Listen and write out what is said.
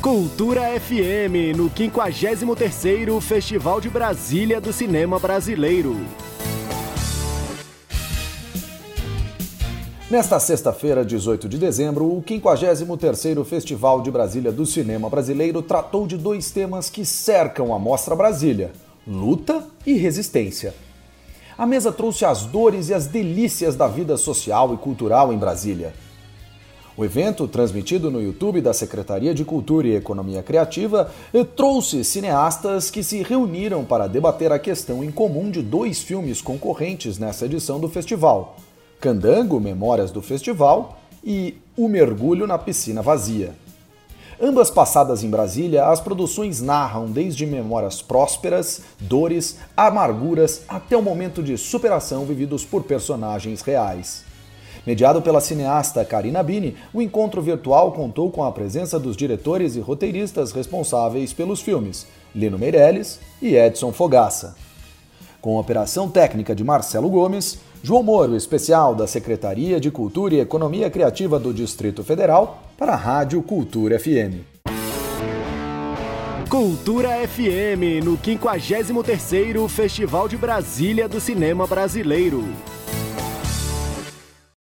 Cultura FM, no 53º Festival de Brasília do Cinema Brasileiro. Nesta sexta-feira, 18 de dezembro, o 53º Festival de Brasília do Cinema Brasileiro tratou de dois temas que cercam a Mostra Brasília: luta e resistência. A mesa trouxe as dores e as delícias da vida social e cultural em Brasília. O evento, transmitido no YouTube da Secretaria de Cultura e Economia Criativa, trouxe cineastas que se reuniram para debater a questão em comum de dois filmes concorrentes nessa edição do festival: Candango, Memórias do Festival, e O Mergulho na Piscina Vazia. Ambas passadas em Brasília, as produções narram desde memórias prósperas, dores, amarguras, até o momento de superação vividos por personagens reais. Mediado pela cineasta Karina Bini, o encontro virtual contou com a presença dos diretores e roteiristas responsáveis pelos filmes, Lino Meirelles e Edson Fogaça. Com a operação técnica de Marcelo Gomes, João Moro, especial da Secretaria de Cultura e Economia Criativa do Distrito Federal, para a Rádio Cultura FM. Cultura FM, no 53º Festival de Brasília do Cinema Brasileiro.